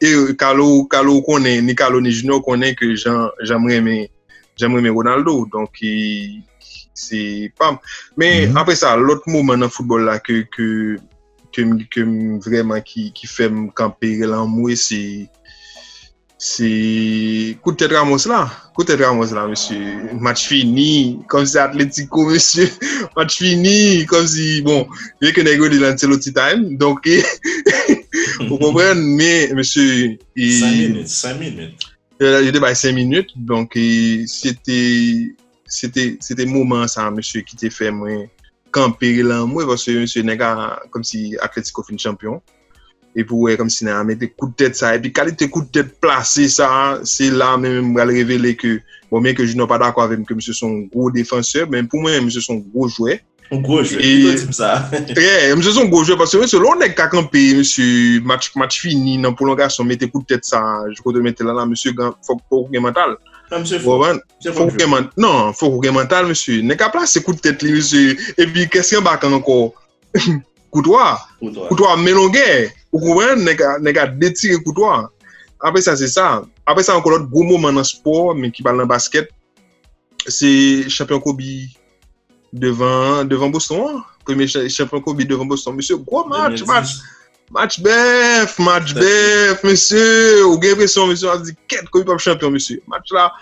et Carlo connaît ni Carlo ni Junior connaît que j'aimerais mais Ronaldo donc c'est pas mais après ça l'autre moment dans football là que vraiment qui fait me camper l'amour c'est coup de tête Ramos là monsieur match fini comme si Atletico monsieur match fini comme si bon bien que négo de l'Ancelotti time donc vous comprenez mais monsieur 5 minutes il était 5 minutes donc c'était moment ça monsieur qui t'a fait moi camper là moi parce que monsieur néga comme si Atletico fin champion. Et pour comme si on mettait coup de tête ça et puis qualité coup de tête placé ça c'est là même va révéler que bon bien que je n'ai pas d'accord avec que monsieur son gros défenseur mais pour moi monsieur son gros joueur comme ça ouais monsieur son gros joueur parce que selon on est qu'à camper monsieur match fini dans prolongation mettait coup de tête ça je crois de mettre là monsieur faut gain mental monsieur faut gain mental monsieur n'est qu'à placer coup de tête monsieur et puis qu'est-ce qu'il y a encore Coutois mélangé. Vous comprenez, nèg a détiré Coutois. Après ça c'est ça. Après ça encore l'autre gros moment dans sport mais qui parle dans basket. C'est champion Kobe devant Boston. Premier champion Kobe devant Boston. Monsieur, gros match bœuf monsieur. Vous avez l'impression monsieur a dit qu'est-ce Kobe pas champion monsieur. Match là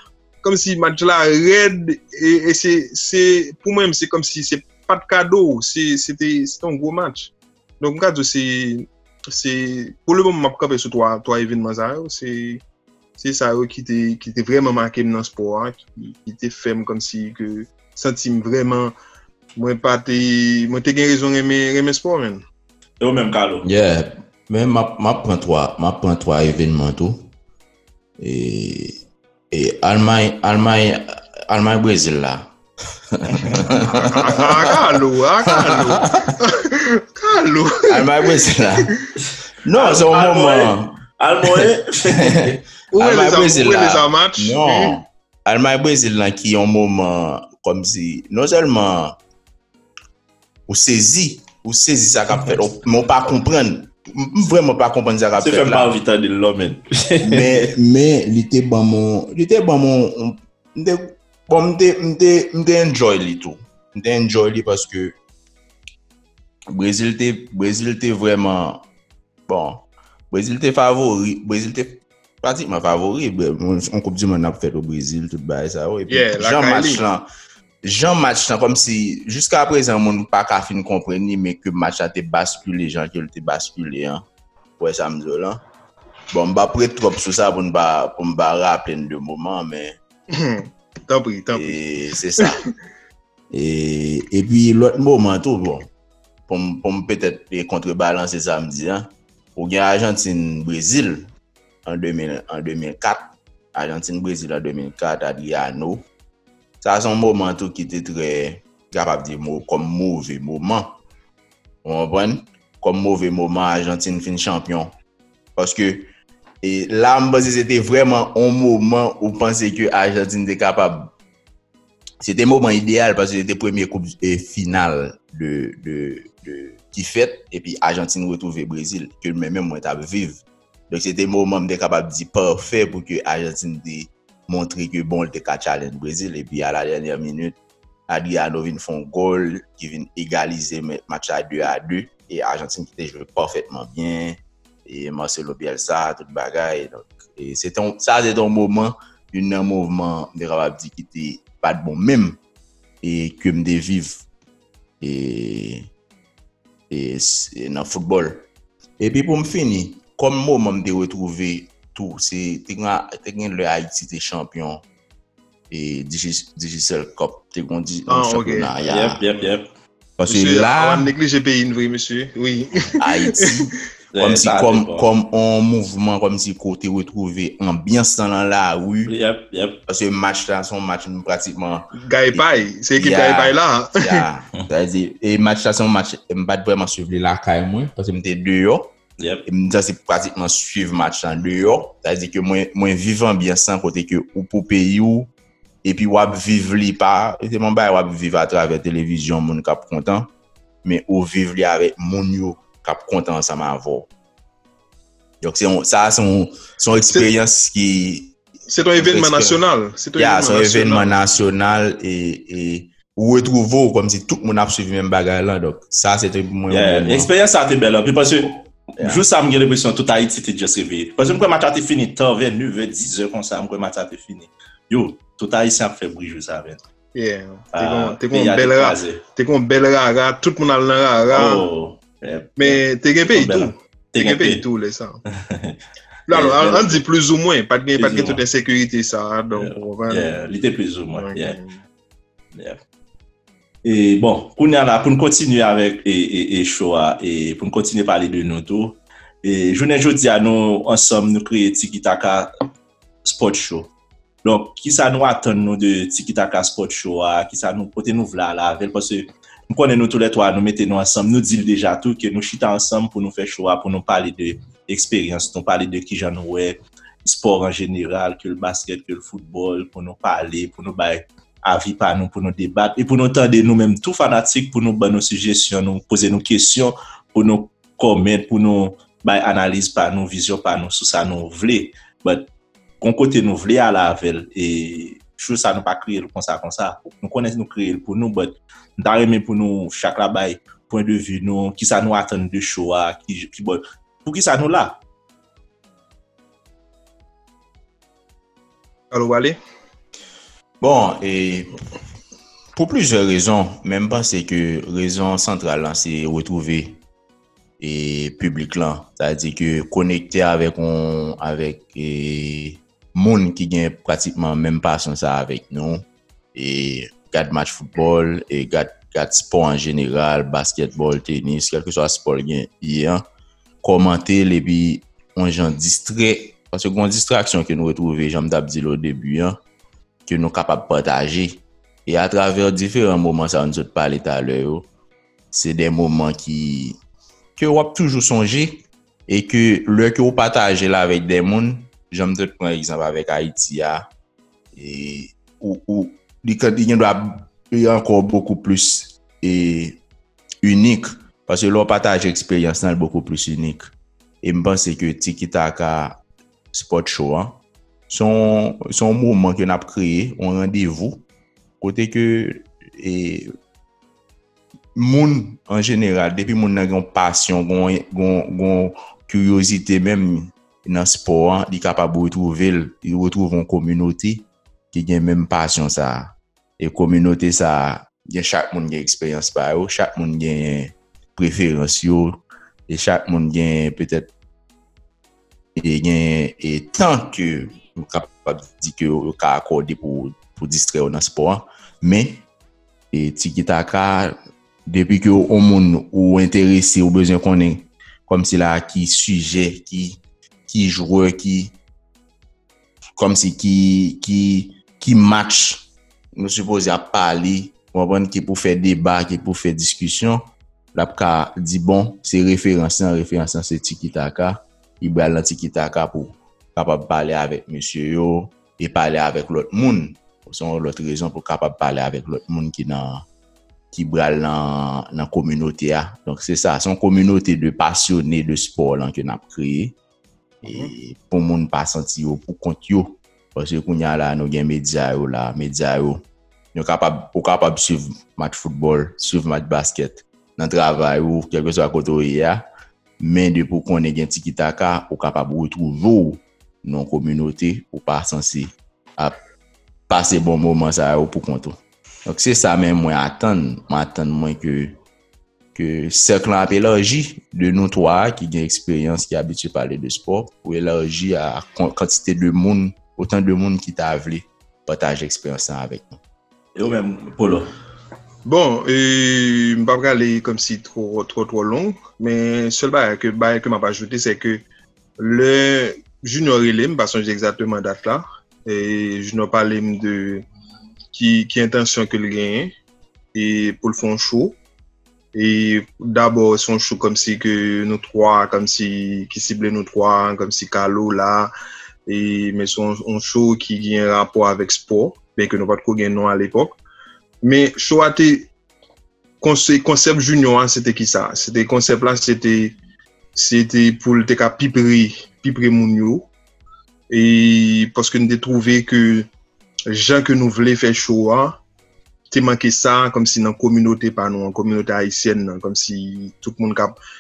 comme si match là raide et c'est pour moi c'est comme si c'est pas de cadeau, c'était un gros match. Donc regarde, c'est pour le moment m'a capé sur toi événement ça, c'est ça qui était vraiment marqué dans le sport, qui était ferme comme si que sentime vraiment moi pas moi t'ai gain raison aimer sport même. Et même Carlo. Yeah, même m'a prend trois événements tout. Et Allemagne Brésil là. Carlo. Allemagne Brésil là. Non, c'est au moment. Allemagne. Allemagne-Brésil là. Non. Allemagne-Brésil là qui un moment comme si non seulement ou saisi ça qu'a fait, mais on pas comprendre. Vraiment pas comprendre ça qu'a fait là. C'est pas vital de l'homme. Mais il était bon mon enjoy li parce que Brésil était vraiment bon. Brésil était pratiquement favori. On Coupe du Monde a fait au Brésil tout bail ça et puis Jean match là comme si jusqu'à présent on pas qu'à fin comprendre mais que match a été basculé, gens qui était basculé hein. Ouais ça me dit là. Bon m'pas prêt trop sur ça pour me rappeler de moment mais Tant pis. C'est ça. et puis l'autre moment tout bon pour peut-être contrebalancer ça me dit hein. Au gain Argentine Brésil en 2004, Argentine Brésil en 2004 Adriano. Ça c'est un moment tout qui était très capable de dire comme mauvais moment. On comprend comme mauvais moment Argentine fin champion parce que et là c'était vraiment un moment où penser que Argentine était capable. C'était un moment idéal parce que c'était première coupe finale de qui fait et puis Argentine retrouver Brésil que même moi t'as vivre. Donc c'était un moment où capable de dire parfait pour que Argentine montrer que bon était qu'à challenge Brésil et puis à la dernière minute Adriano vient faire un goal qui vient égaliser match à 2 et Argentine qui était joué parfaitement bien et Marcelo Bielsa toute bagaille donc et c'était un moment un mouvement de capable qui était pas de bon même et que me vivre et dans football et puis pour me finir comme moment me retrouver tout c'est t'es le Haïti t'es champion et Digicel Cup t'es gondi championnat yep parce que là on néglige pays oui monsieur oui Haïti comme si comme un mouvement comme si côté retrouver ambiance dans la rue yep parce que match là son match pratiquement Gaipai c'est équipe Gaipai là c'est-à-dire et match là son match me pas vraiment suivre la caille moi parce que me t'es dehors. Yep. Et ça c'est pratiquement suivre match en dehors, c'est-à-dire que moi vivant bien sans côté que ou pour pays ou et puis ou vivre li pas, c'est mon bail ou vivre à travers télévision mon cap content, mais ou vivre li avec mon yo cap content ensemble avoir. Donc c'est son expérience qui c'est un événement national, et ou retrouver comme si tout le monde a suivi même bagarre là donc ça c'était moi expérience ça était belle parce que juste ça me donne l'impression tout Haïti était juste réveillé parce que moi match était fini tard vers 9h 10h comme ça moi match était fini yo tout Haïti a fait bruit juste avec t'es con belle rara tout le monde a le rara mais t'es gain pays tout les ça là on dit plus ou moins pas de toute insécurité ça donc il était plus ou moins yeah. Et bon, pour continuer avec Shoah et pour continuer à parler de nous tous, et je dis à nous ensemble nous créer Tiki Taka Sport Show. Donc qui ça nous attend nous de Tiki Taka Sport Show, qui ça nous porter nous là parce que nous connaissons nous tous les trois, nous mettons nous ensemble, nous disons déjà tout que nous chita ensemble pour nous faire Shoah, pour nous parler de expérience, nous parler de qui j'en ouais, sport en général, que le basket, que le football, pour nous parler, pour nous bailler avis par nous pour nous débattre et pour nous tendre nous-mêmes tout fanatiques pour nous ban nos suggestions nous poser nos questions pour nous commenter pour nous analyse par nous vision par nous sur ça nous voulons mais qu'on côté nous voulons à la veille et chose ça nous pas créer comme ça nous connaissons nous créer pour nous mais d'arriver pour nous chaque bail point de vue nous qui ça nous attend de show qui pour qui ça nous là allô allez. Bon, et pour plusieurs raisons, même pas c'est que raison centrale là, c'est retrouver et public là, c'est-à-dire que connecter avec monde qui gagne pratiquement même pas sans ça avec nous et garde match football et garde sport en général, basketball, tennis, quel que soit sport gagne hier, commenter les puis on gens distrait parce que grande distraction que nous retrouver, j'aime t'a dit au début hein, que nous capable partager et à travers différents moments ça nous parler tout à l'heure, c'est des moments qui que on a toujours songé et que le que on partage là avec des monde. J'aime te prendre exemple avec Haïti et où il doit encore beaucoup plus et unique parce que leur partage expérience est beaucoup plus unique et je pense que Tiki Taka Sport Show hein, son mouvement qu'on a créé un rendez-vous côté que et moun en général depuis moun a une passion une curiosité même dans le sport, il est capable de retrouver une communauté qui a même passion ça. Et communauté ça, chaque monde a expérience par eux, chaque monde a préférence et chaque monde a peut-être et tant que capable de dire que qu'a accordé pour distraire dans le sport, mais et Tiki Taka depuis que au monde ou intéressé ou besoin qu'on est comme c'est là qui sujet qui joueur qui comme si qui match nous supposé à parler comprendre qui pour faire débat qui pour faire discussion là ka dit bon c'est référence c'est Tiki Taka il balance Tiki Taka pour capable parler avec monsieur yo et parler avec l'autre monde sont l'autre raison pour capable parler avec l'autre monde qui dans qui bral dans communauté a donc c'est ça son communauté de passionnés de sport là que n'a créé. Et pour moun pas senti yo pour compte yo parce que qu'on y a là nos gain média yo nous capable suivre match football suivre match basket dans travail ou quelque soit côté a mais de pour qu'on ait gain Tiki Taka ou capable retrouver nos communauté ou pas senti à passer bon moment ça pour compte donc c'est ça même moi attendre moins que cercle a élargi de nous trois qui gagne expérience qui habitué parler de sport pour élargir à quantité de monde autant de monde qui t'a voulu partager expérience avec nous. Et au même Polo. Bon et on va pas aller comme si trop long mais seul bail que m'a pas ajouté c'est que le junior relais me pas songer exactement date là et je n'ai parlé de qui intention que le gagne et pour le fond show. Et d'abord son show comme si que nous trois comme si qui cible nous trois comme si Carlo là et mais son on show qui a un rapport avec sport bien que nous pas trop gain nom à l'époque mais show a été concept junior c'était qui ça c'était concept là c'était pour le cas piperie mounio et parce que nous avons trouvé que gens que nous voulait faire show hein, t'es manqué ça comme si dans communauté pas nous en communauté haïtienne comme si tout le monde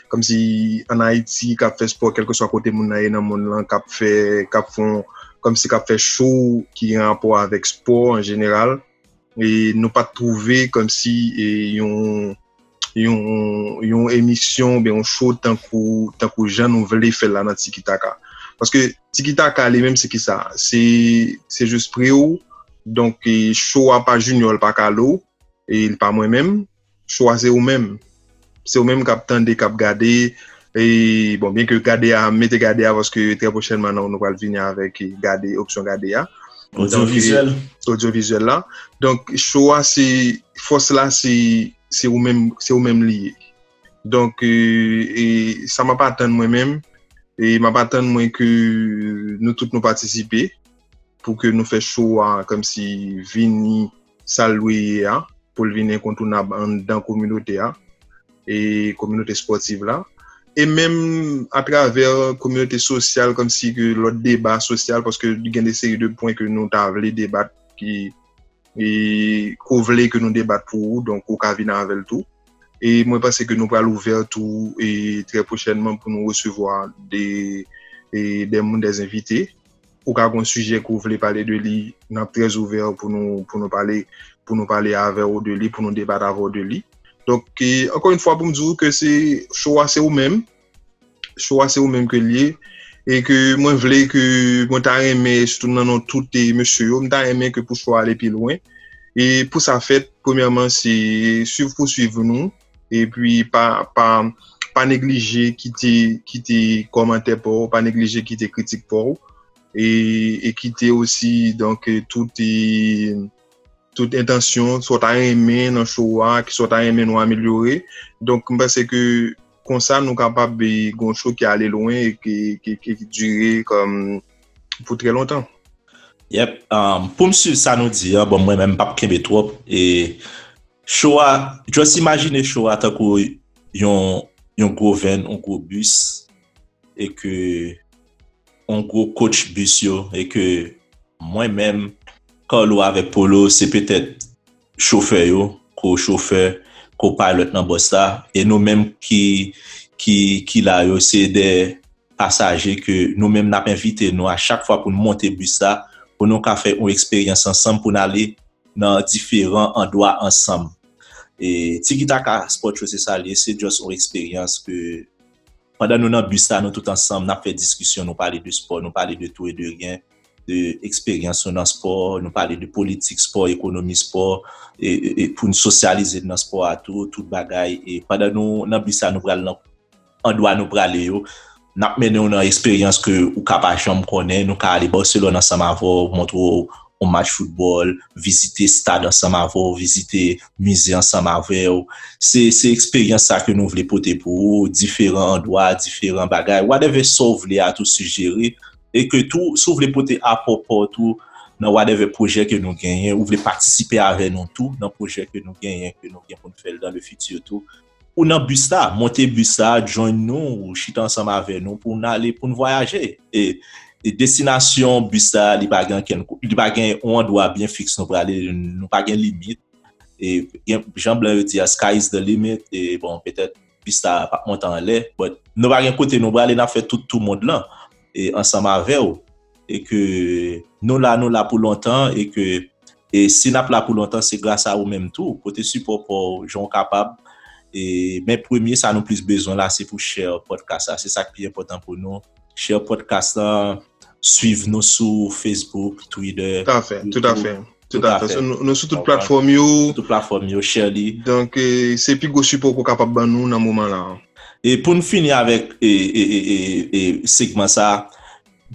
comme si en Haïti cap fait sport quelque soit côté monde dans monde là cap font comme si cap fait show qui en rapport avec sport en général et nous pas trouvé comme si et une émission ben on show tant que gens nous voulait faire là dans Tiki Taka parce que Tiki Taka les même c'est qui ça c'est juste préo. Donc show a pas junior pas Carlo et il pas moi-même choix c'est au même cap tendé cap garder et bon bien que garder à mettre garder parce que très prochainement on va venir avec garder option garder à audiovisuel là donc show c'est force là c'est au même lié donc et ça m'a pas attendre moi-même et m'a pas attendre moi que nous toutes nous participer pour que nous fait show comme si vini saluer pour venir incontournable dans communauté et communauté sportive là et même à travers communauté sociale comme si que l'autre débat social parce que il y a des séries de points que nous t'avons débattre qui et couvler que nous débattre pour donc au cavina avec tout et moi pense que nous va l'ouvert tout et très prochainement pour nous recevoir des invités ou qu'un sujet qu'on voulait parler de lui, on est très ouvert pour nous parler avec ou de lui, pour nous débattre avec de lui. Donc encore une fois pour me dire que c'est choix c'est au même que lié et que moi je voulais que mon taré mais surtout non tout et monsieur mon taré mais que pour soit aller plus loin et pour ça fait premièrement c'est poursuivre nous et puis pas négliger quitter commentaire pour pas négliger quitter critique pour et quitter aussi donc toute intention soit aimé dans choix qui soit aimé nous améliorer donc parce que comme ça nous capable de goncho qui aller loin et qui durer comme pour très longtemps. Yep, pour me suivre ça nous dit bon moi même pas kembe trop et choix juste imaginer choix tant que yon gros van un gros bus et que un gros coach bus yo et que moi même Carlo avec Polo, c'est peut-être chauffeur, co-chauffeur, co-pilote dans Bosta. Et nous-mêmes qui là, c'est des passagers que nous-mêmes n'a invité nous à chaque fois pour nous monter bus là, pour nous faire une expérience ensemble, pour nous aller dans différents endroits ensemble. Et Tiki Taka Sport Show, c'est ça, c'est juste une expérience que pendant nous dans bus là, nous tous ensemble, nous fait discussion, nous parler de sport, nous parler de tout et de rien. De expérience dans sport, nous parler de politique sport, économie sport et pour nous socialiser dans sport à tout bagaille et pendant nous dans bus ça nous pral en doit nous praler yo n'a mené une expérience que ou capable chambre connaît nous ca aller Barcelone ensemble avoir montrer un match football, visiter stade ensemble avoir visiter musée ensemble avoir c'est expérience ça que nous voulons porter pour différents endroits, différents bagailles, whatever sauver à tout suggérer et que tout si vous voulez porter à propos tout dans whatever projet que nous gagnons, vous voulez participer avec nous tout dans projet que nous gagnons pour nous faire dans le futur tout ou dans bus là monter bus là joindre nous ou chiter ensemble avec nous pour nous aller pour nous voyager et destination bus là il pas gagne on doit bien fixe nous pour aller nous pas gagne limite et Jean Blanc dit sky is the limit et bon peut-être bus là pas monter en l'air mais nous pas gagne côté nous pour aller n'a faire tout monde là et ensemble avec eux et que nous là pour longtemps et que et si nous là pour longtemps c'est grâce à eux même tout côté support pour gens capables et mais premier ça nous plus besoin là c'est pour share podcast ça c'est ça qui est important pour nous share podcast là suivre nous sur Facebook Twitter tout à fait. Nous sur toute plateforme yo share li donc c'est plus gros support pour capable ban nous dans moment là. Et pour nous finir avec segment ça,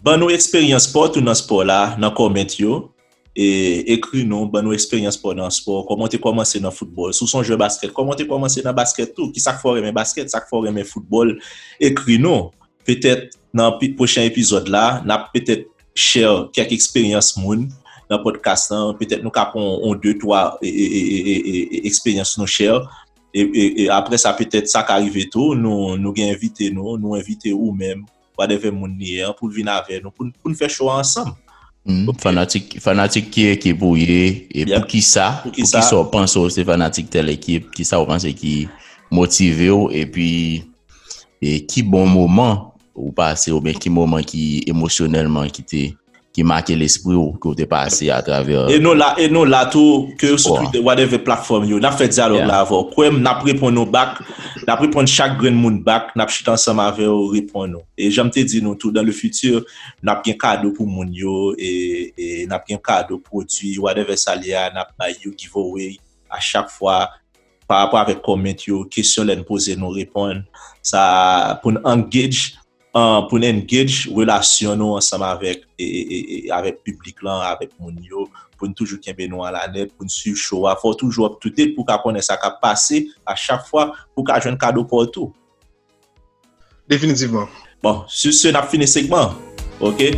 ban nos expérience sport ou dans sport là, dans comment yo et écrit nous ban nos expérience sport dans sport, comment tu commencé dans football, sous son jeu basket, comment tu commencé dans basket tout, qui ça fort aimer basket, ça fort aimer football, écrit nous. Peut-être dans prochain épisode là, n'a peut-être share quelques expériences moun dans podcast là, peut-être nous capons 2-3 expériences nous share. Et après ça peut-être ça qu'arrive tout nous gain inviter nous inviter ou même whatever moun hier pour venir avec nous pour faire show ensemble. Fanatique qui équipe pour et pour qui ça pour qui ça pense c'est fanatique telle équipe qui ça pense qui motivé et puis et qui bon moment ou passer ou bien qui moment qui émotionnellement qui marquait l'esprit ou que t'es passé à travers et nous là tout que sur Twitter whatever plateforme yo n'a fait dialogue là avant quoi n'a répondre nos bac n'a répondre chaque grain monde bac n'a chita ensemble avec répondre et j'aime te dire nous tout dans le futur n'a bien cadeau pour moun yo et n'a bien cadeau produit whatever salia n'a pas you giveaway à chaque fois par rapport avec comment yo question les poser nous répondre ça pour engage relation nous ensemble avec et avec public là avec moun yo pour toujours kembe nous à la net pour suivre show faut toujours tout être pour connaître ça qui passer à chaque fois pour qu'a joindre cadeau pour tout définitivement bon sur ce n'a fini segment OK